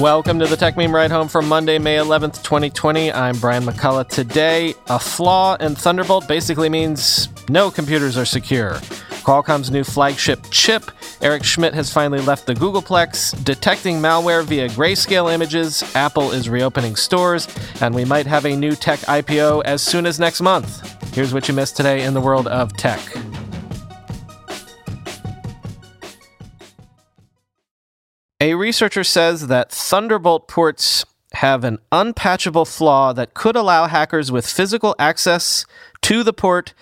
Welcome to the Tech Meme Ride Home for Monday, May 11th, 2020. I'm Brian McCullough. Today, a flaw in Thunderbolt basically means no computers are secure. Qualcomm's new flagship chip, Eric Schmidt has finally left the Googleplex, detecting malware via grayscale images, Apple is reopening stores, and we might have a new tech IPO as soon as next month. Here's what you missed today in the world of tech. A researcher says that Thunderbolt ports have an unpatchable flaw that could allow hackers with physical access to the port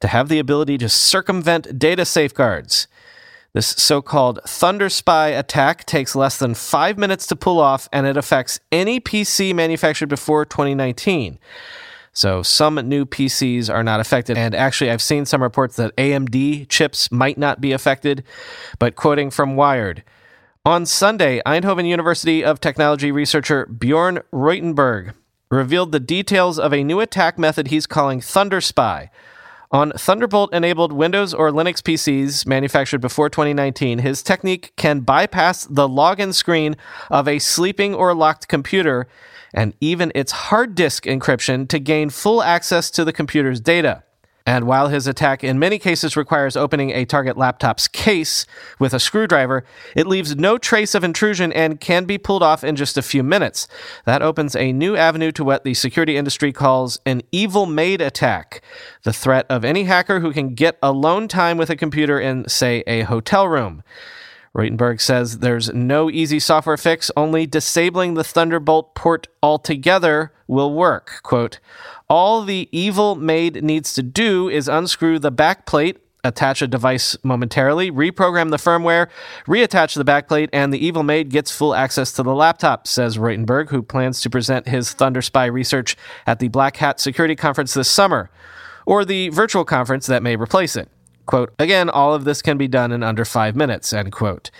to have the ability to circumvent data safeguards. This so-called ThunderSpy attack takes less than 5 minutes to pull off, and it affects any PC manufactured before 2019. So some new PCs are not affected. And actually, I've seen some reports that AMD chips might not be affected. But quoting from Wired, on Sunday, Eindhoven University of Technology researcher Bjorn Reutenberg revealed the details of a new attack method he's calling ThunderSpy. On Thunderbolt-enabled Windows or Linux PCs manufactured before 2019, his technique can bypass the login screen of a sleeping or locked computer and even its hard disk encryption to gain full access to the computer's data. And while his attack in many cases requires opening a target laptop's case with a screwdriver, it leaves no trace of intrusion and can be pulled off in just a few minutes. That opens a new avenue to what the security industry calls an evil maid attack, the threat of any hacker who can get alone time with a computer in, say, a hotel room. Reutenberg says there's no easy software fix, only disabling the Thunderbolt port altogether will work. Quote, all the evil maid needs to do is unscrew the backplate, attach a device momentarily, reprogram the firmware, reattach the backplate, and the evil maid gets full access to the laptop, says Reutenberg, who plans to present his ThunderSpy research at the Black Hat Security Conference this summer, or the virtual conference that may replace it. Quote, again, all of this can be done in under 5 minutes, end quote.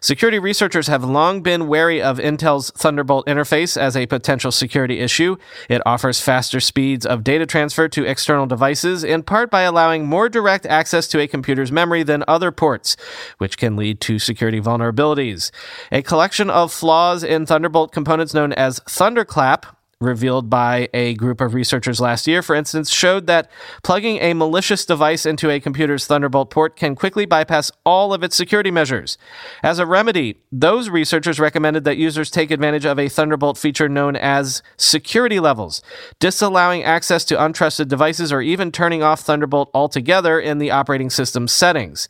Security researchers have long been wary of Intel's Thunderbolt interface as a potential security issue. It offers faster speeds of data transfer to external devices, in part by allowing more direct access to a computer's memory than other ports, which can lead to security vulnerabilities. A collection of flaws in Thunderbolt components known as Thunderclap, revealed by a group of researchers last year, for instance, showed that plugging a malicious device into a computer's Thunderbolt port can quickly bypass all of its security measures. As a remedy, those researchers recommended that users take advantage of a Thunderbolt feature known as security levels, disallowing access to untrusted devices or even turning off Thunderbolt altogether in the operating system settings.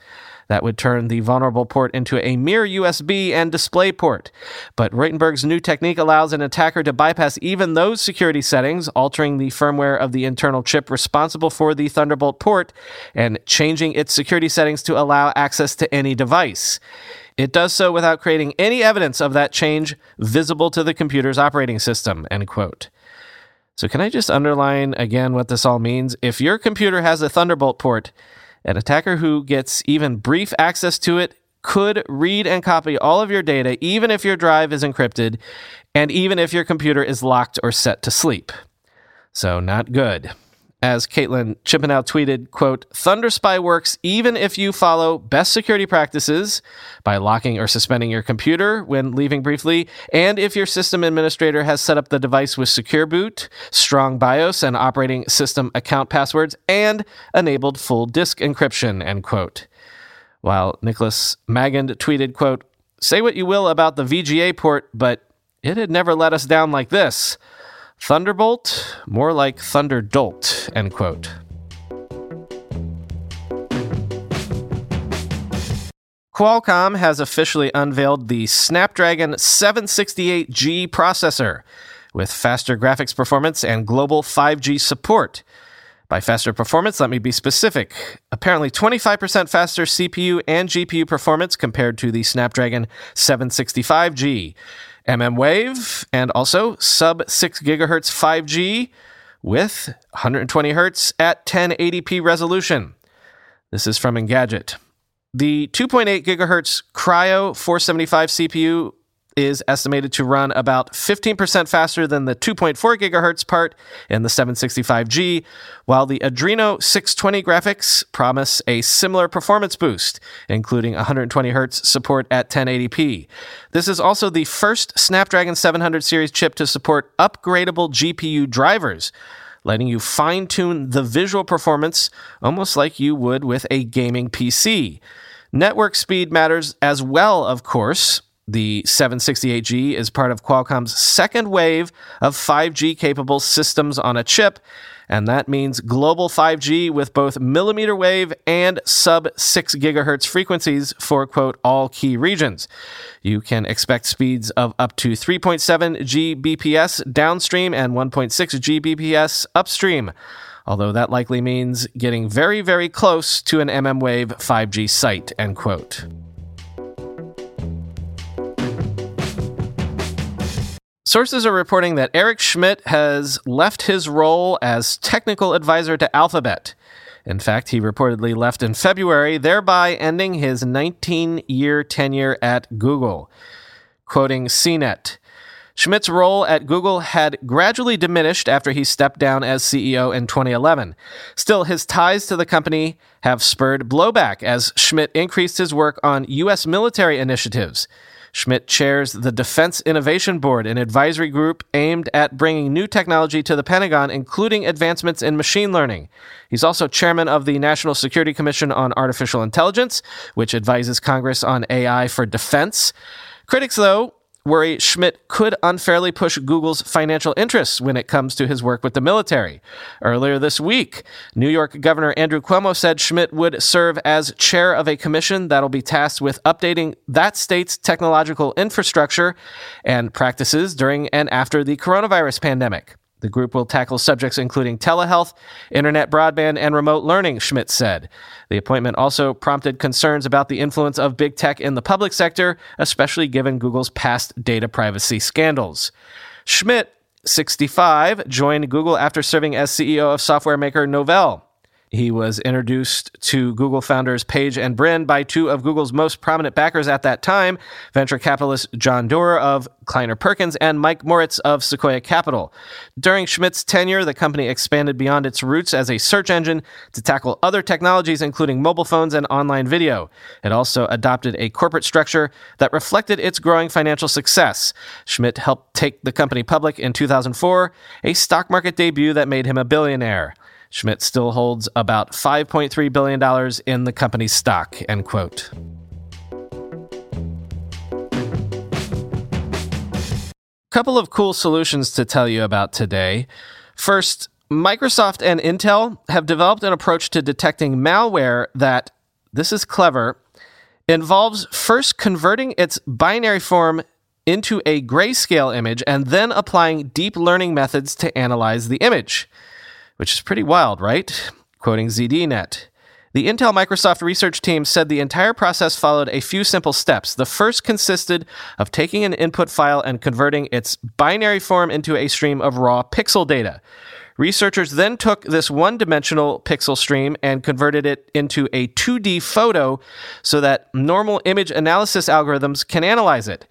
That would turn the vulnerable port into a mere USB and display port. But Reutenberg's new technique allows an attacker to bypass even those security settings, altering the firmware of the internal chip responsible for the Thunderbolt port and changing its security settings to allow access to any device. It does so without creating any evidence of that change visible to the computer's operating system, end quote. So can I just underline again what this all means? If your computer has a Thunderbolt port, an attacker who gets even brief access to it could read and copy all of your data, even if your drive is encrypted, and even if your computer is locked or set to sleep. So not good. As Caitlin Chippenow tweeted, quote, ThunderSpy works even if you follow best security practices by locking or suspending your computer when leaving briefly, and if your system administrator has set up the device with secure boot, strong BIOS and operating system account passwords, and enabled full disk encryption, end quote. While Nicholas Magand tweeted, quote, say what you will about the VGA port, but it had never let us down like this. Thunderbolt, more like Thunderdolt, end quote. Qualcomm has officially unveiled the Snapdragon 768G processor with faster graphics performance and global 5G support. By faster performance, let me be specific. Apparently 25% faster CPU and GPU performance compared to the Snapdragon 765G, mmWave, and also sub-6 GHz 5G with 120 Hz at 1080p resolution. This is from Engadget. The 2.8 GHz Cryo 475 CPU is estimated to run about 15% faster than the 2.4 GHz part in the 765G, while the Adreno 620 graphics promise a similar performance boost, including 120 Hz support at 1080p. This is also the first Snapdragon 700 series chip to support upgradable GPU drivers, letting you fine-tune the visual performance almost like you would with a gaming PC. Network speed matters as well, of course. The 768G is part of Qualcomm's second wave of 5G-capable systems on a chip, and that means global 5G with both millimeter wave and sub-6 gigahertz frequencies for, quote, all key regions. You can expect speeds of up to 3.7 Gbps downstream and 1.6 Gbps upstream, although that likely means getting very, very close to an mmWave 5G site, end quote. Sources are reporting that Eric Schmidt has left his role as technical advisor to Alphabet. In fact, he reportedly left in February, thereby ending his 19-year tenure at Google. Quoting CNET, Schmidt's role at Google had gradually diminished after he stepped down as CEO in 2011. Still, his ties to the company have spurred blowback as Schmidt increased his work on U.S. military initiatives. Schmidt chairs the Defense Innovation Board, an advisory group aimed at bringing new technology to the Pentagon, including advancements in machine learning. He's also chairman of the National Security Commission on Artificial Intelligence, which advises Congress on AI for defense. Critics, though, worry Schmidt could unfairly push Google's financial interests when it comes to his work with the military. Earlier this week, New York Governor Andrew Cuomo said Schmidt would serve as chair of a commission that'll be tasked with updating that state's technological infrastructure and practices during and after the coronavirus pandemic. The group will tackle subjects including telehealth, internet broadband, and remote learning, Schmidt said. The appointment also prompted concerns about the influence of big tech in the public sector, especially given Google's past data privacy scandals. Schmidt, 65, joined Google after serving as CEO of software maker Novell. He was introduced to Google founders Page and Brin by two of Google's most prominent backers at that time, venture capitalist John Doerr of Kleiner Perkins and Mike Moritz of Sequoia Capital. During Schmidt's tenure, the company expanded beyond its roots as a search engine to tackle other technologies, including mobile phones and online video. It also adopted a corporate structure that reflected its growing financial success. Schmidt helped take the company public in 2004, a stock market debut that made him a billionaire. Schmidt still holds about $5.3 billion in the company's stock, end quote. Couple of cool solutions to tell you about today. First, Microsoft and Intel have developed an approach to detecting malware that, this is clever, involves first converting its binary form into a grayscale image and then applying deep learning methods to analyze the image. Which is pretty wild, right? Quoting ZDNet, the Intel-Microsoft research team said the entire process followed a few simple steps. The first consisted of taking an input file and converting its binary form into a stream of raw pixel data. Researchers then took this one-dimensional pixel stream and converted it into a 2D photo so that normal image analysis algorithms can analyze it.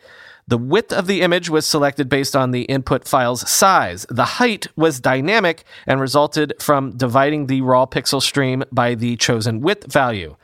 The width of the image was selected based on the input file's size. The height was dynamic and resulted from dividing the raw pixel stream by the chosen width value.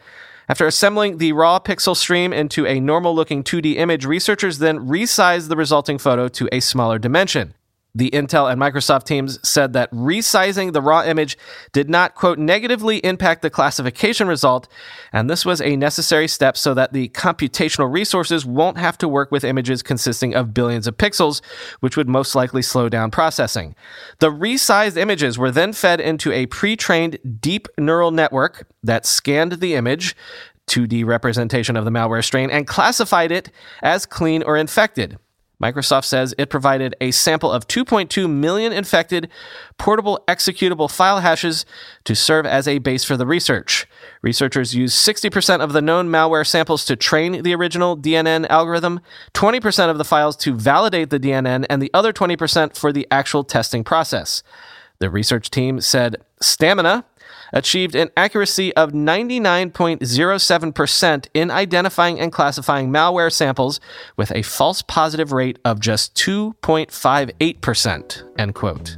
After assembling the raw pixel stream into a normal-looking 2D image, researchers then resized the resulting photo to a smaller dimension. The Intel and Microsoft teams said that resizing the raw image did not, quote, negatively impact the classification result, and this was a necessary step so that the computational resources won't have to work with images consisting of billions of pixels, which would most likely slow down processing. The resized images were then fed into a pre-trained deep neural network that scanned the image, 2D representation of the malware strain, and classified it as clean or infected. Microsoft says it provided a sample of 2.2 million infected portable executable file hashes to serve as a base for the research. Researchers used 60% of the known malware samples to train the original DNN algorithm, 20% of the files to validate the DNN, and the other 20% for the actual testing process. The research team said Stamina achieved an accuracy of 99.07% in identifying and classifying malware samples with a false positive rate of just 2.58%, end quote.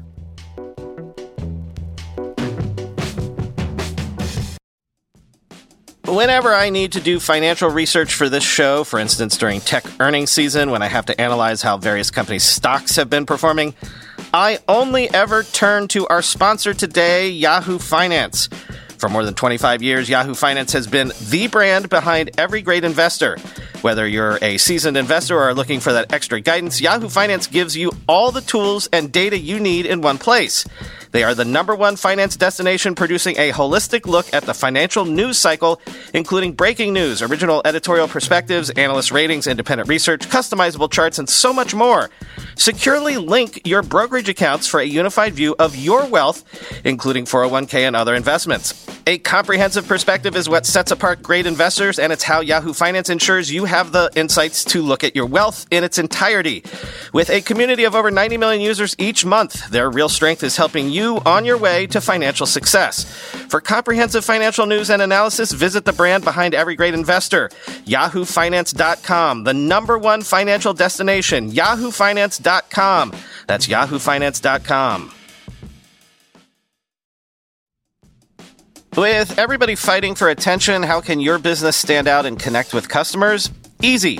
Whenever I need to do financial research for this show, for instance during tech earnings season when I have to analyze how various companies' stocks have been performing, I only ever turn to our sponsor today, Yahoo Finance. For more than 25 years, Yahoo Finance has been the brand behind every great investor. Whether you're a seasoned investor or are looking for that extra guidance, Yahoo Finance gives you all the tools and data you need in one place. They are the #1 finance destination, producing a holistic look at the financial news cycle, including breaking news, original editorial perspectives, analyst ratings, independent research, customizable charts, and so much more. Securely link your brokerage accounts for a unified view of your wealth, including 401k and other investments. A comprehensive perspective is what sets apart great investors, and it's how Yahoo Finance ensures you have the insights to look at your wealth in its entirety. With a community of over 90 million users each month, their real strength is helping you on your way to financial success. For comprehensive financial news and analysis, visit the brand behind every great investor, yahoofinance.com, the #1 financial destination, yahoofinance.com. That's yahoofinance.com. With everybody fighting for attention, how can your business stand out and connect with customers? Easy.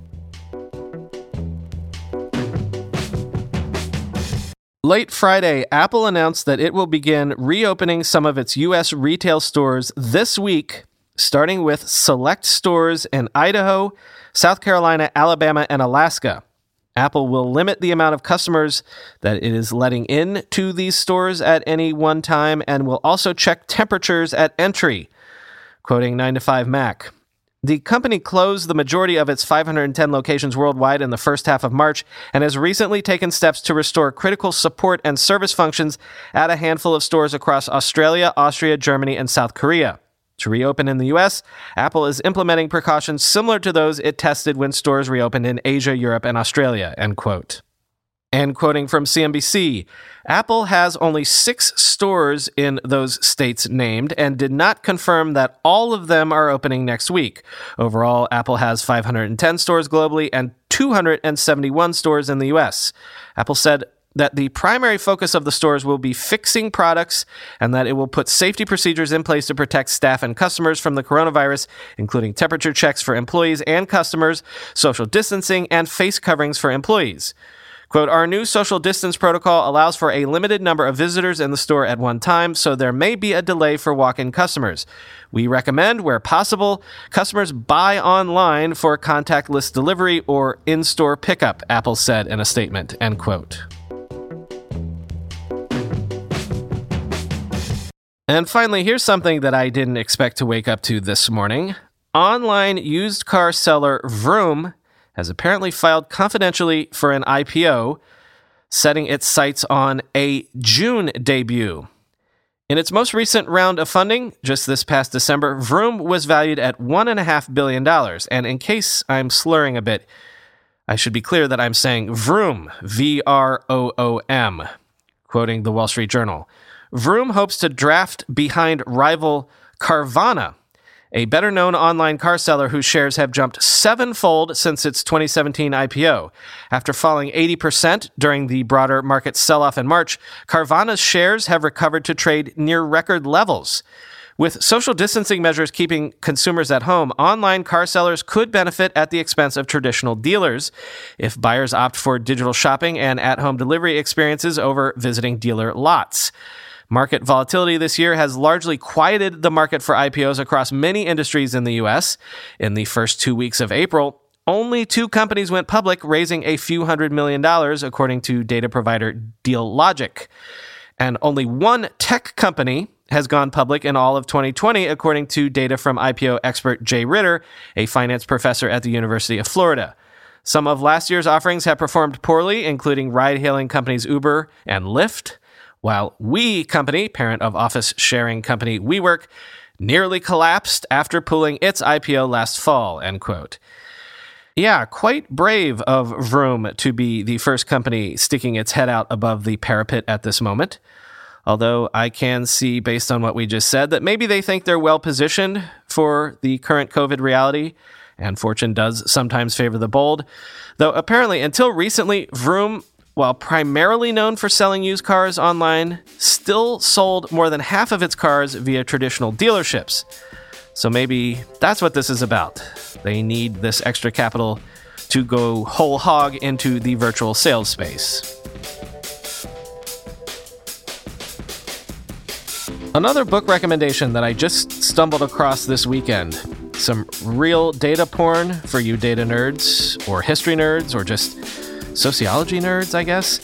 Late Friday, Apple announced that it will begin reopening some of its U.S. retail stores this week, starting with select stores in Idaho, South Carolina, Alabama, and Alaska. Apple will limit the amount of customers that it is letting in to these stores at any one time and will also check temperatures at entry, quoting 9to5Mac. The company closed the majority of its 510 locations worldwide in the first half of March and has recently taken steps to restore critical support and service functions at a handful of stores across Australia, Austria, Germany, and South Korea. To reopen in the U.S., Apple is implementing precautions similar to those it tested when stores reopened in Asia, Europe, and Australia, end quote. And quoting from CNBC, Apple has only 6 stores in those states named and did not confirm that all of them are opening next week. Overall, Apple has 510 stores globally and 271 stores in the U.S. Apple said that the primary focus of the stores will be fixing products and that it will put safety procedures in place to protect staff and customers from the coronavirus, including temperature checks for employees and customers, social distancing, and face coverings for employees. Quote, our new social distance protocol allows for a limited number of visitors in the store at one time, so there may be a delay for walk-in customers. We recommend, where possible, customers buy online for contactless delivery or in-store pickup, Apple said in a statement, end quote. And finally, here's something that I didn't expect to wake up to this morning. Online used car seller Vroom has apparently filed confidentially for an IPO, setting its sights on a June debut. In its most recent round of funding, just this past December, Vroom was valued at $1.5 billion. And in case I'm slurring a bit, I should be clear that I'm saying Vroom, V-R-O-O-M, quoting the Wall Street Journal. Vroom hopes to draft behind rival Carvana, a better-known online car seller whose shares have jumped 7-fold since its 2017 IPO. After falling 80% during the broader market sell-off in March, Carvana's shares have recovered to trade near record levels. With social distancing measures keeping consumers at home, online car sellers could benefit at the expense of traditional dealers if buyers opt for digital shopping and at-home delivery experiences over visiting dealer lots. Market volatility this year has largely quieted the market for IPOs across many industries in the U.S. In the first 2 weeks of April, only 2 companies went public, raising a few $100 million, according to data provider DealLogic. And only 1 tech company has gone public in all of 2020, according to data from IPO expert Jay Ritter, a finance professor at the University of Florida. Some of last year's offerings have performed poorly, including ride-hailing companies Uber and Lyft, while We Company, parent of office sharing company WeWork, nearly collapsed after pulling its IPO last fall, end quote. Yeah, quite brave of Vroom to be the first company sticking its head out above the parapet at this moment. Although I can see, based on what we just said, that maybe they think they're well-positioned for the current COVID reality, and fortune does sometimes favor the bold. Though apparently, until recently, Vroom, while primarily known for selling used cars online, still sold more than half of its cars via traditional dealerships. So maybe that's what this is about. They need this extra capital to go whole hog into the virtual sales space. Another book recommendation that I just stumbled across this weekend. Some real data porn for you data nerds, or history nerds, or just sociology nerds, I guess.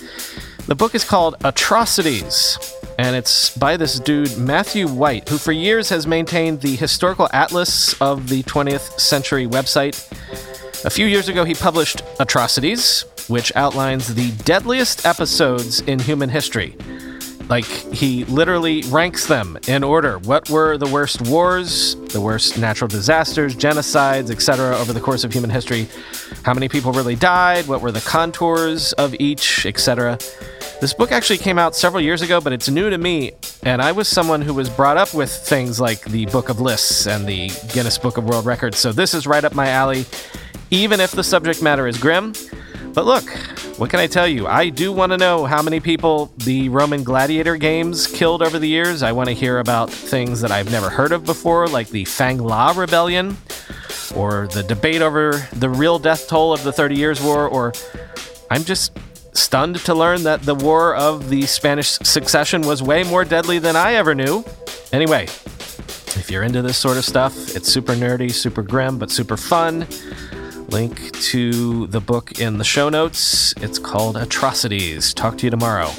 The book is called Atrocities, and it's by this dude, Matthew White, who for years has maintained the historical atlas of the 20th century website. A few years ago, he published Atrocities, which outlines the deadliest episodes in human history. Like, he literally ranks them in order. What were the worst wars, the worst natural disasters, genocides, etc. over the course of human history? How many people really died? What were the contours of each, etc.? This book actually came out several years ago, but it's new to me, and I was someone who was brought up with things like the Book of Lists and the Guinness Book of World Records, so this is right up my alley, even if the subject matter is grim. But look, What can I tell you? I do want to know how many people the Roman gladiator games killed over the years. I want to hear about things that I've never heard of before, like the Fang La Rebellion, or the debate over the real death toll of the 30 Years' War, or I'm just stunned to learn that the War of the Spanish Succession was way more deadly than I ever knew. Anyway, if you're into this sort of stuff, it's super nerdy, super grim, but super fun. Link to the book in the show notes. It's called Atrocities. Talk to you tomorrow.